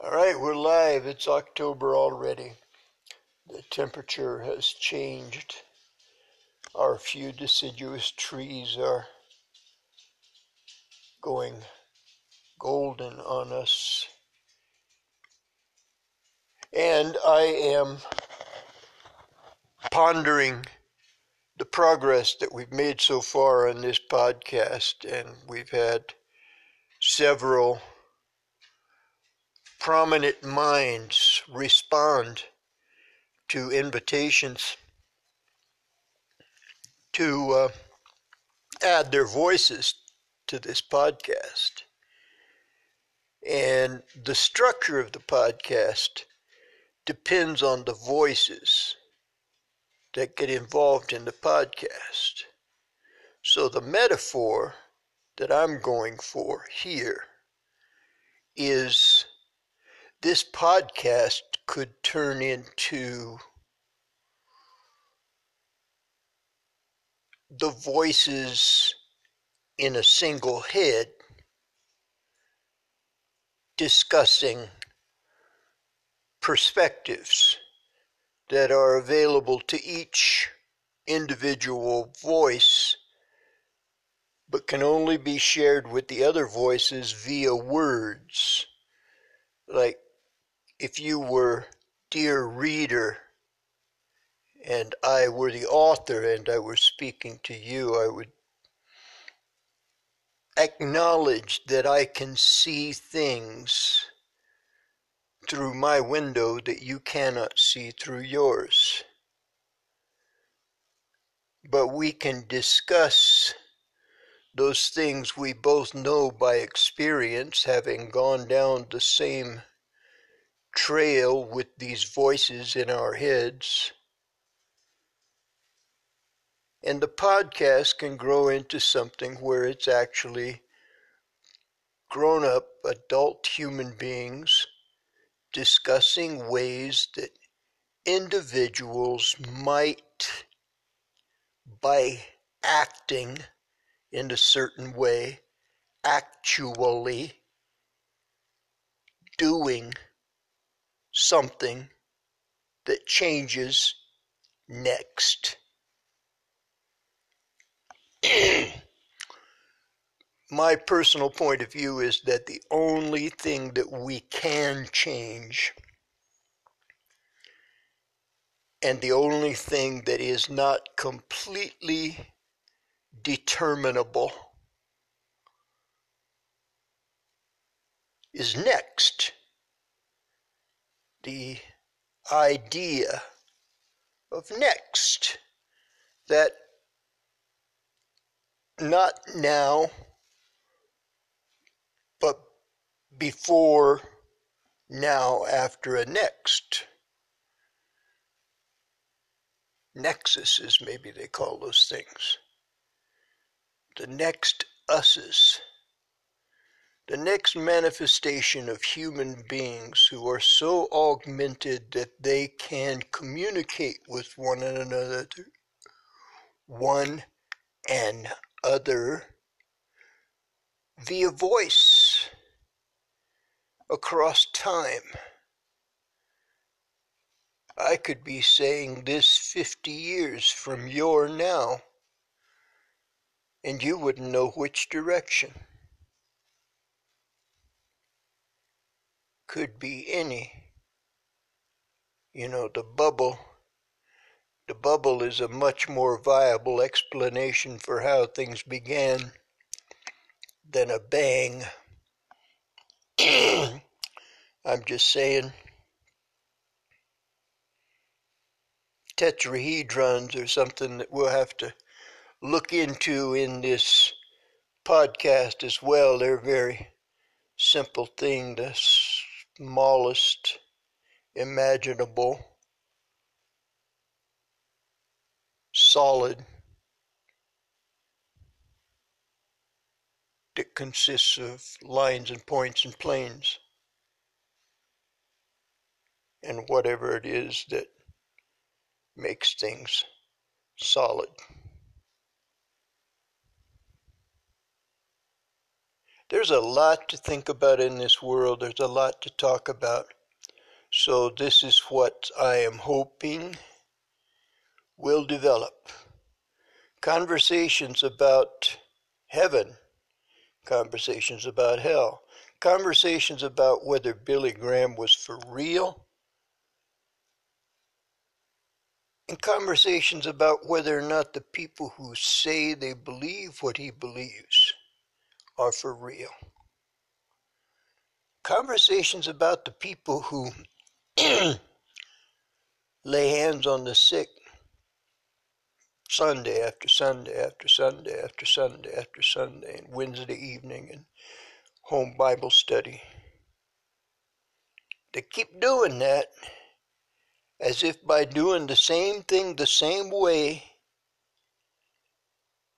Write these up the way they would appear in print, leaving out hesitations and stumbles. All right, we're live. It's October already. The temperature has changed. Our few deciduous trees are going golden on us. And I am pondering the progress that we've made so far on this podcast, and we've had several prominent minds respond to invitations to add their voices to this podcast. And the structure of the podcast depends on the voices that get involved in the podcast. So the metaphor that I'm going for here is this podcast could turn into the voices in a single head discussing perspectives that are available to each individual voice, but can only be shared with the other voices via words. Like, if you were dear reader, and I were the author, and I were speaking to you, I would acknowledge that I can see things through my window that you cannot see through yours. But we can discuss those things we both know by experience, having gone down the same trail with these voices in our heads. And the podcast can grow into something where it's actually grown-up adult human beings discussing ways that individuals might, by acting in a certain way, actually doing something that changes next. My personal point of view is that the only thing that we can change, and the only thing that is not completely determinable, is next. The idea of next, that not now, but before, now, after a next. Nexuses, maybe they call those things. The next uses. The next manifestation of human beings who are so augmented that they can communicate with one another via voice across time. I could be saying this 50 years from your now, and you wouldn't know which direction. Could be any. You know, the bubble is a much more viable explanation for how things began than a bang. I'm just saying, tetrahedrons or something that we'll have to look into in this podcast as well. They're a very simple thing, the smallest imaginable solid that consists of lines and points and planes and whatever it is that makes things solid. There's a lot to think about in this world. There's a lot to talk about. So this is what I am hoping will develop. Conversations about heaven, conversations about hell, conversations about whether Billy Graham was for real, and conversations about whether or not the people who say they believe what he believes are for real. Conversations about the people who lay hands on the sick Sunday after Sunday after Sunday after Sunday after Sunday and Wednesday evening and home Bible study. They keep doing that as if by doing the same thing the same way,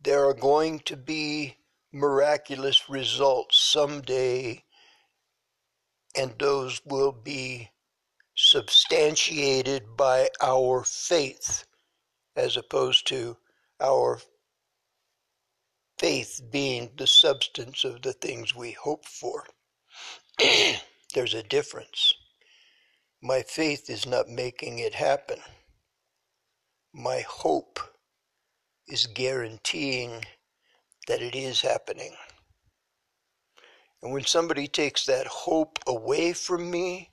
there are going to be miraculous results someday, and those will be substantiated by our faith, as opposed to our faith being the substance of the things we hope for. There's a difference. My faith is not making it happen. My hope is guaranteeing that it is happening. And when somebody takes that hope away from me,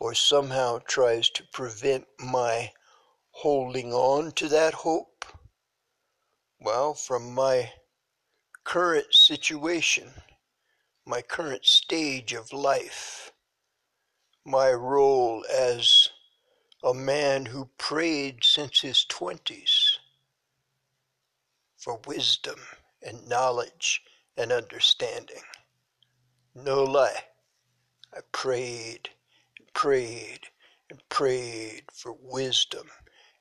or somehow tries to prevent my holding on to that hope, well, from my current situation, my current stage of life, my role as a man who prayed since his 20s for wisdom and knowledge and understanding. No lie, I prayed and prayed and prayed for wisdom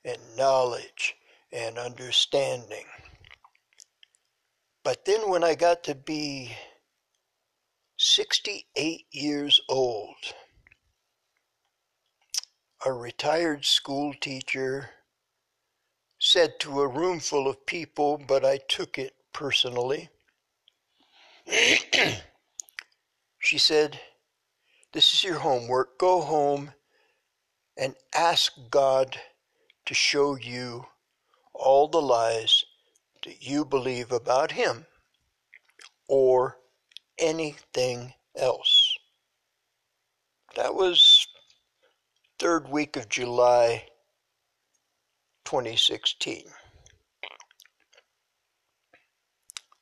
and knowledge and understanding. But then when I got to be 68 years old, a retired school teacher said to a room full of people, but I took it personally. She said, "This is your homework. Go home and ask God to show you all the lies that you believe about him or anything else." That was third week of July 2016.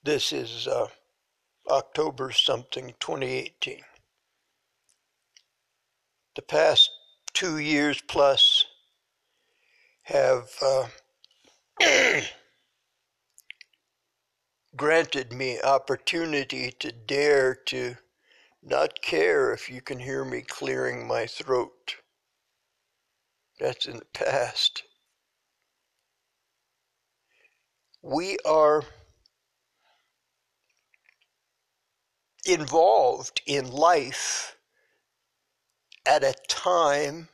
This is October something 2018. The past 2 years plus have granted me opportunity to dare to not care if you can hear me clearing my throat. That's in the past. We are involved in life at a time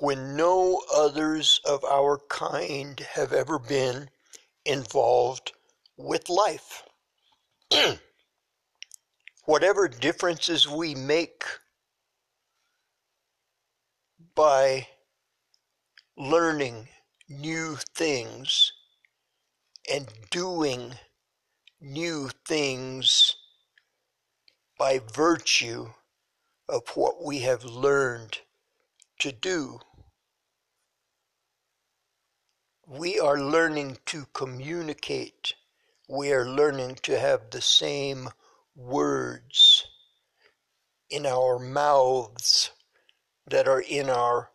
when no others of our kind have ever been involved with life. Whatever differences we make by learning new things and doing new things by virtue of what we have learned to do, we are learning to communicate. We are learning to have the same words in our mouths that are in our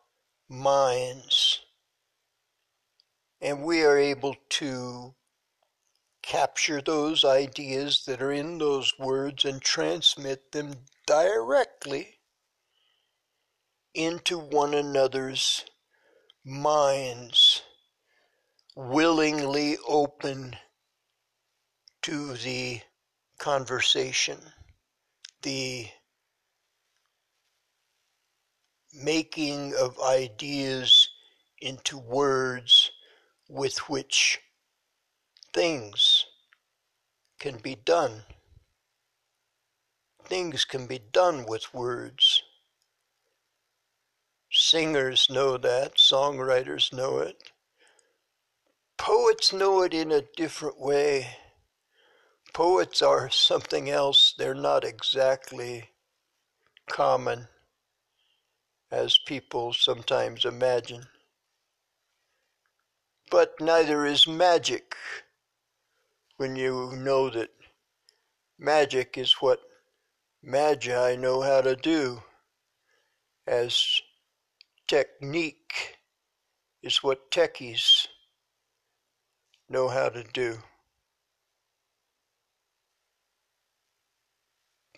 minds, and we are able to capture those ideas that are in those words and transmit them directly into one another's minds, willingly open to the conversation, the making of ideas into words with which things can be done. things can be done with words. Singers know that, songwriters know it. Poets know it in a different way. Poets are something else. They're not exactly common as people sometimes imagine. But neither is magic, when you know that magic is what magi know how to do, as technique is what techies know how to do,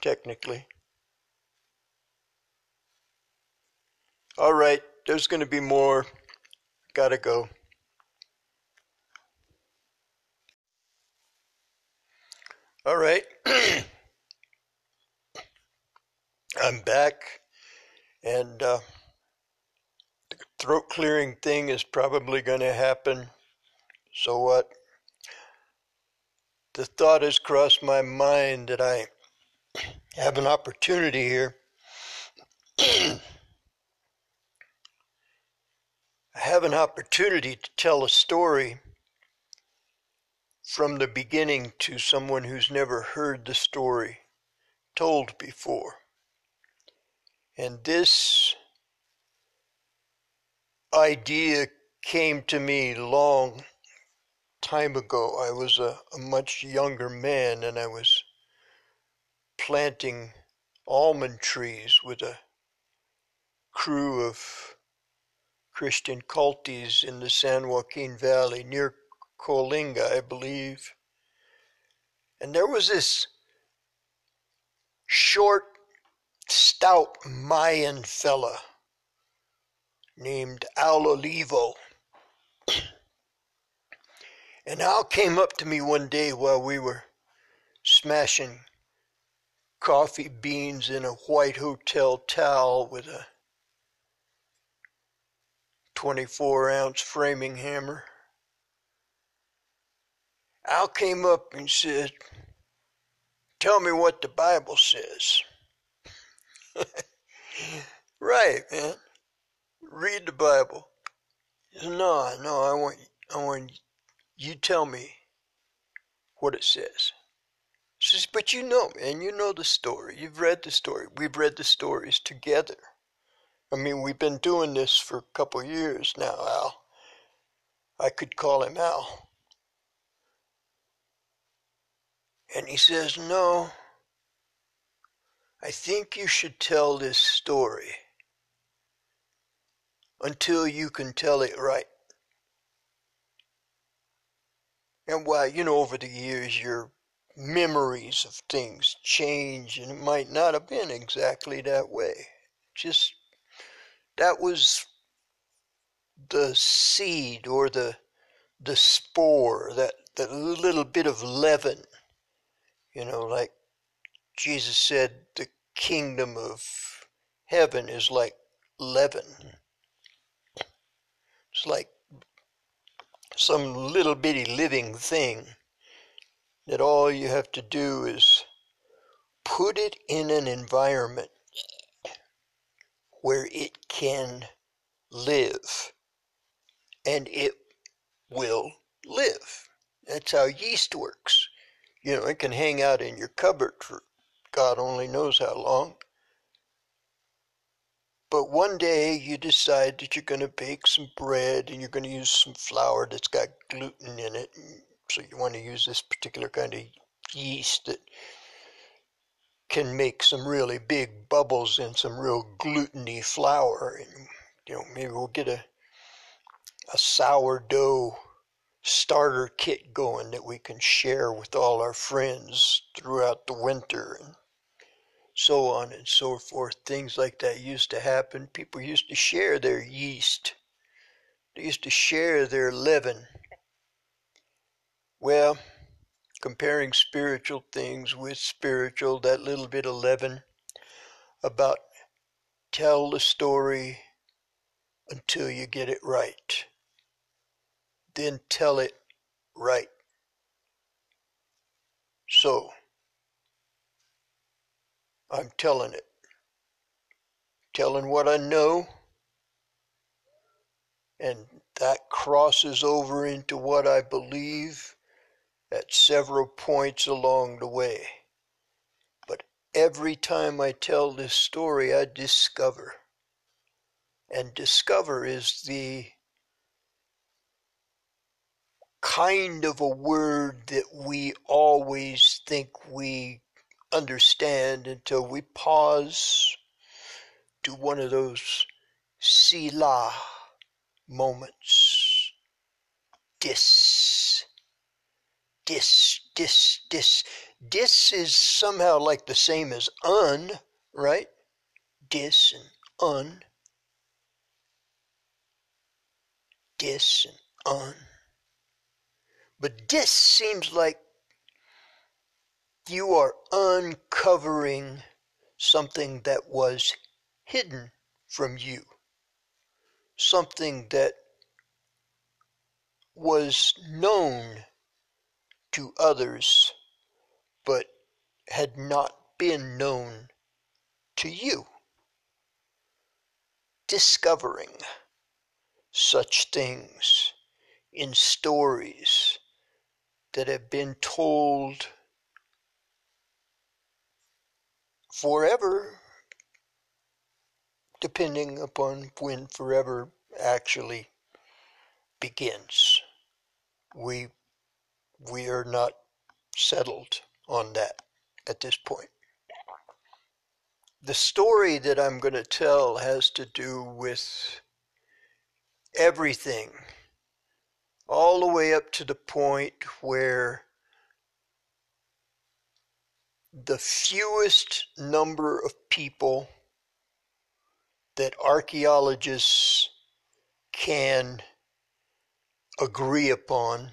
technically. All right, there's going to be more. Gotta go. All right, I'm back, and the throat clearing thing is probably going to happen, so what? The thought has crossed my mind that I have an opportunity here. I have an opportunity to tell a story from the beginning to someone who's never heard the story told before. And this idea came to me long time ago. I was a much younger man, and I was planting almond trees with a crew of Christian culties in the San Joaquin Valley near Colinga, I believe. And there was this short, stout Mayan fella named Al Olivo. And Al came up to me one day while we were smashing coffee beans in a white hotel towel with a 24-ounce framing hammer. Al came up and said, "Tell me what the Bible says." Right, man. Read the Bible. He said, no, I want you tell me what it says. He says, "But you know, man, you know the story. You've read the story. We've read the stories together. I mean, we've been doing this for a couple years now, Al." I could call him Al. And he says, "No, I think you should tell this story until you can tell it right." And why, you know, over the years, your memories of things change, and it might not have been exactly that way. Just, that was the seed or the spore, that little bit of leaven. You know, like Jesus said, the kingdom of heaven is like leaven. It's like some little bitty living thing that all you have to do is put it in an environment where it can live, and it will live. That's how yeast works. You know, it can hang out in your cupboard for God only knows how long. But one day you decide that you're going to bake some bread, and you're going to use some flour that's got gluten in it. So you want to use this particular kind of yeast that can make some really big bubbles in some real gluteny flour. And, you know, maybe we'll get a sourdough starter kit going that we can share with all our friends throughout the winter, and so on and so forth. Things like that used to happen. People used to share their yeast. They used to share their leaven. Well, comparing spiritual things with spiritual, that little bit of leaven about tell the story until you get it right. Then tell it right. So, I'm telling it. Telling what I know. And that crosses over into what I believe at several points along the way. But every time I tell this story, I discover. And discover is the kind of a word that we always think we understand until we pause, do one of those Selah moments. Dis. Dis is somehow like the same as un, right? Dis and un. Dis and un. But dis seems like you are uncovering something that was hidden from you. Something that was known to others, but had not been known to you. Discovering such things in stories that have been told forever, depending upon when forever actually begins. We are not settled on that at this point. The story that I'm going to tell has to do with everything, all the way up to the point where the fewest number of people that archaeologists can agree upon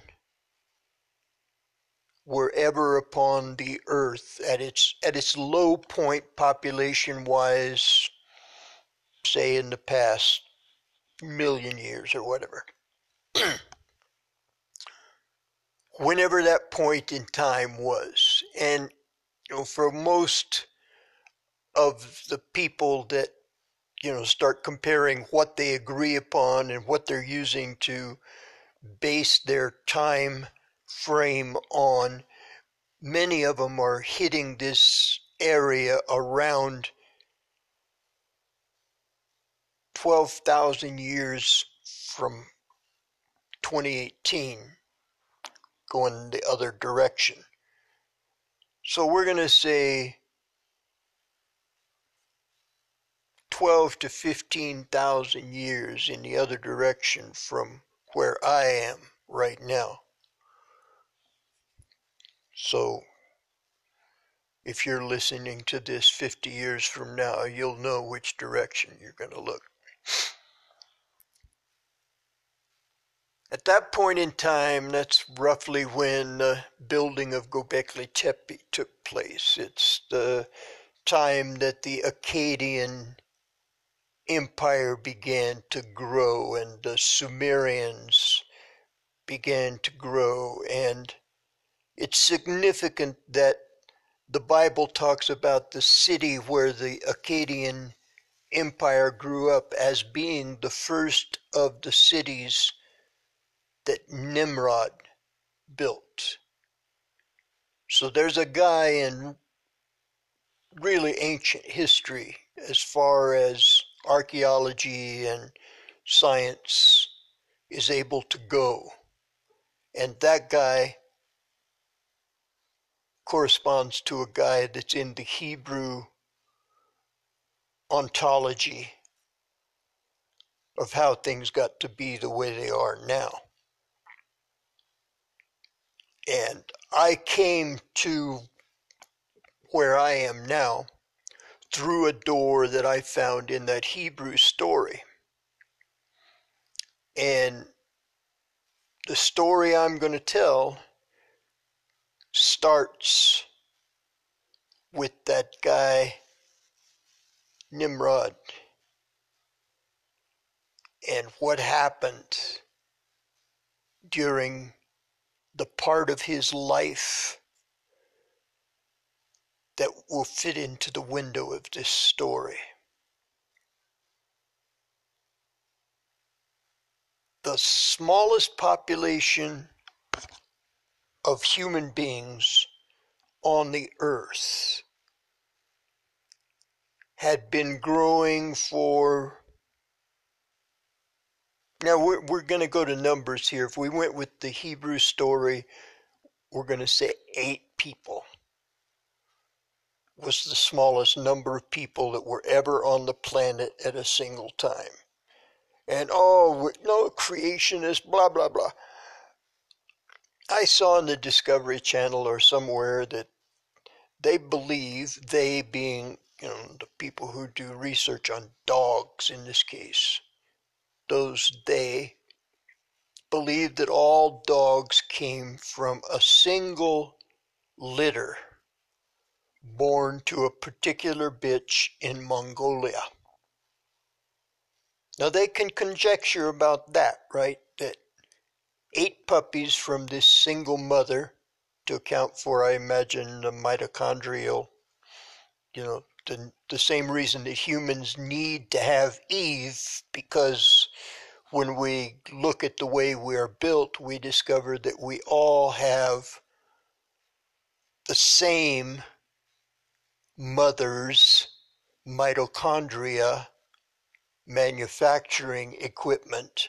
were ever upon the earth at its low point population-wise, say in the past million years or whatever. Whenever that point in time was. And you know, for most of the people that, you know, start comparing what they agree upon and what they're using to base their time frame on, many of them are hitting this area around 12,000 years from 2018, going the other direction. So we're going to say 12 to 15,000 years in the other direction from where I am right now. So if you're listening to this 50 years from now, you'll know which direction you're going to look. At that point in time, that's roughly when the building of Göbekli Tepe took place. It's the time that the Akkadian Empire began to grow and the Sumerians began to grow. And it's significant that the Bible talks about the city where the Akkadian Empire grew up as being the first of the cities that Nimrod built. So there's a guy in really ancient history as far as archaeology and science is able to go. And that guy corresponds to a guy that's in the Hebrew ontology of how things got to be the way they are now. And I came to where I am now through a door that I found in that Hebrew story. And the story I'm going to tell starts with that guy, Nimrod, and what happened during the part of his life that will fit into the window of this story. The smallest population of human beings on the earth had been growing for... Now we're going to go to numbers here. If we went with the Hebrew story, we're going to say 8 people was the smallest number of people that were ever on the planet at a single time. And oh, no creationist, blah, blah, blah. I saw on the Discovery Channel or somewhere that they believe, they being, you know, the people who do research on dogs in this case, they believe that all dogs came from a single litter born to a particular bitch in Mongolia. Now they can conjecture about that, right? That 8 puppies from this single mother, to account for, I imagine, the mitochondrial, you know, the same reason that humans need to have Eve, because when we look at the way we are built, we discover that we all have the same mother's mitochondria manufacturing equipment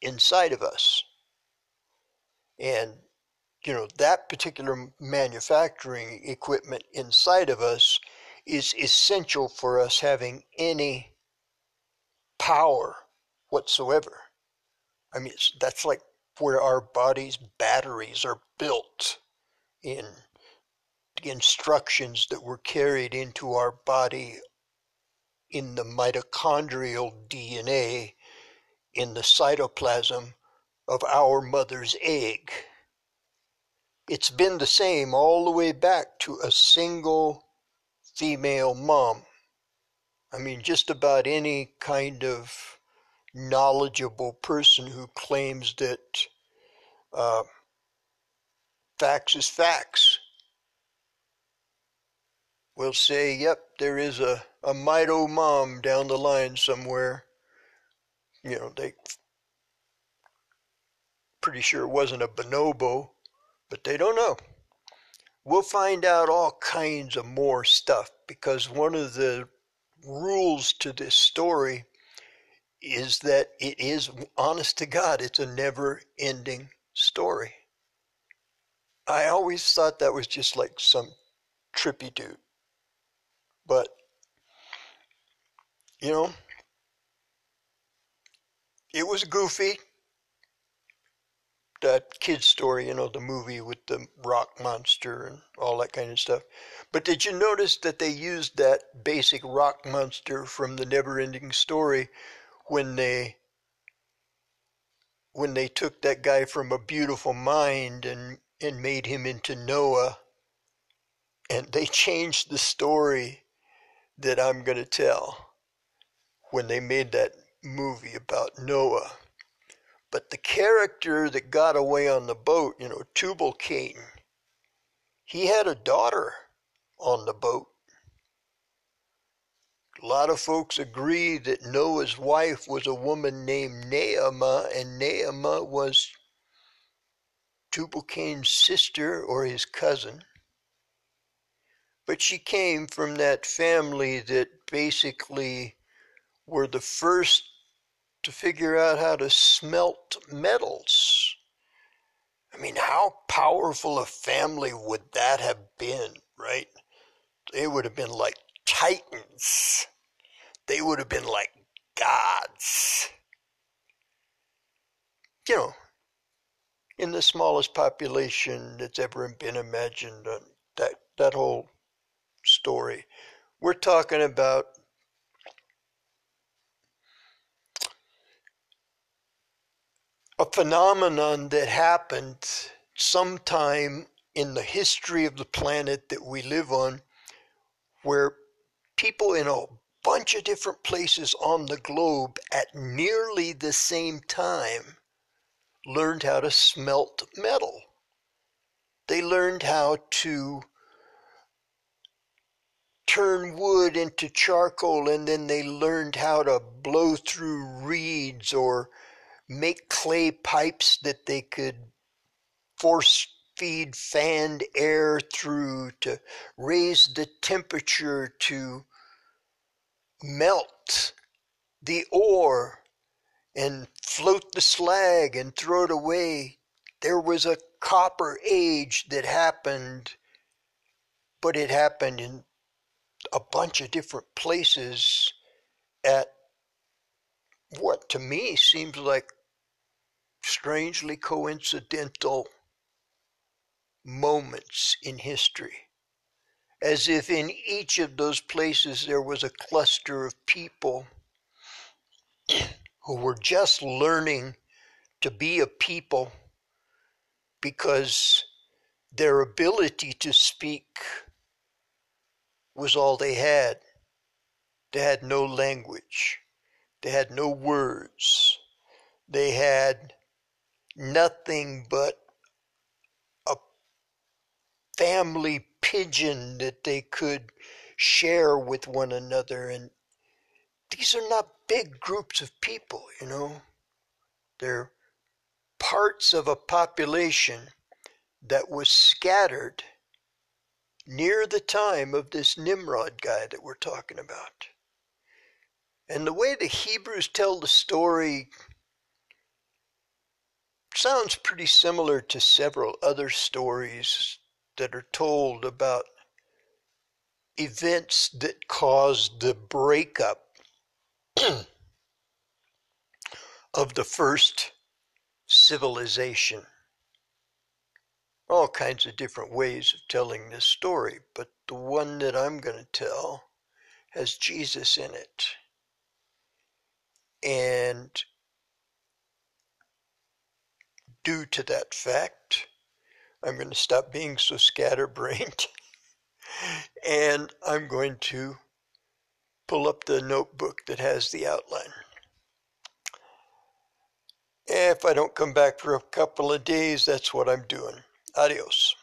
inside of us. And, you know, that particular manufacturing equipment inside of us is essential for us having any power whatsoever. I mean, that's like where our body's batteries are built in. The instructions that were carried into our body in the mitochondrial DNA in the cytoplasm of our mother's egg. It's been the same all the way back to a single female mom. I mean, just about any kind of knowledgeable person who claims that facts is facts will say, yep, there is a mito mom down the line somewhere. You know, they pretty sure it wasn't a bonobo, but they don't know. We'll find out all kinds of more stuff, because one of the rules to this story is that it is, honest to God, it's a never-ending story. I always thought that was just like some trippy dude. But, you know, it was goofy. That kid's story, you know, the movie with the rock monster and all that kind of stuff. But did you notice that they used that basic rock monster from the Never-Ending Story when they took that guy from A Beautiful Mind and made him into Noah? And they changed the story that I'm going to tell when they made that movie about Noah. But the character that got away on the boat, you know, Tubal Cain, he had a daughter on the boat. A lot of folks agree that Noah's wife was a woman named Naamah, and Naamah was Tubal Cain's sister or his cousin. But she came from that family that basically were the first to figure out how to smelt metals. I mean, how powerful a family would that have been, right? They would have been like titans. They would have been like gods. You know, in the smallest population that's ever been imagined, that whole story. We're talking about a phenomenon that happened sometime in the history of the planet that we live on, where people in a bunch of different places on the globe at nearly the same time learned how to smelt metal. They learned how to turn wood into charcoal, and then they learned how to blow through reeds or make clay pipes that they could force feed fanned air through to raise the temperature to melt the ore and float the slag and throw it away. There was a copper age that happened, but it happened in a bunch of different places at what to me seems like strangely coincidental moments in history, as if in each of those places there was a cluster of people who were just learning to be a people because their ability to speak was all they had. They had no language. They had no words. They had nothing but a family pigeon that they could share with one another. And these are not big groups of people, you know. They're parts of a population that was scattered near the time of this Nimrod guy that we're talking about. And the way the Hebrews tell the story sounds pretty similar to several other stories that are told about events that caused the breakup of the first civilization. All kinds of different ways of telling this story, but the one that I'm going to tell has Jesus in it. And due to that fact, I'm going to stop being so scatterbrained and I'm going to pull up the notebook that has the outline. If I don't come back for a couple of days, that's what I'm doing. Adios.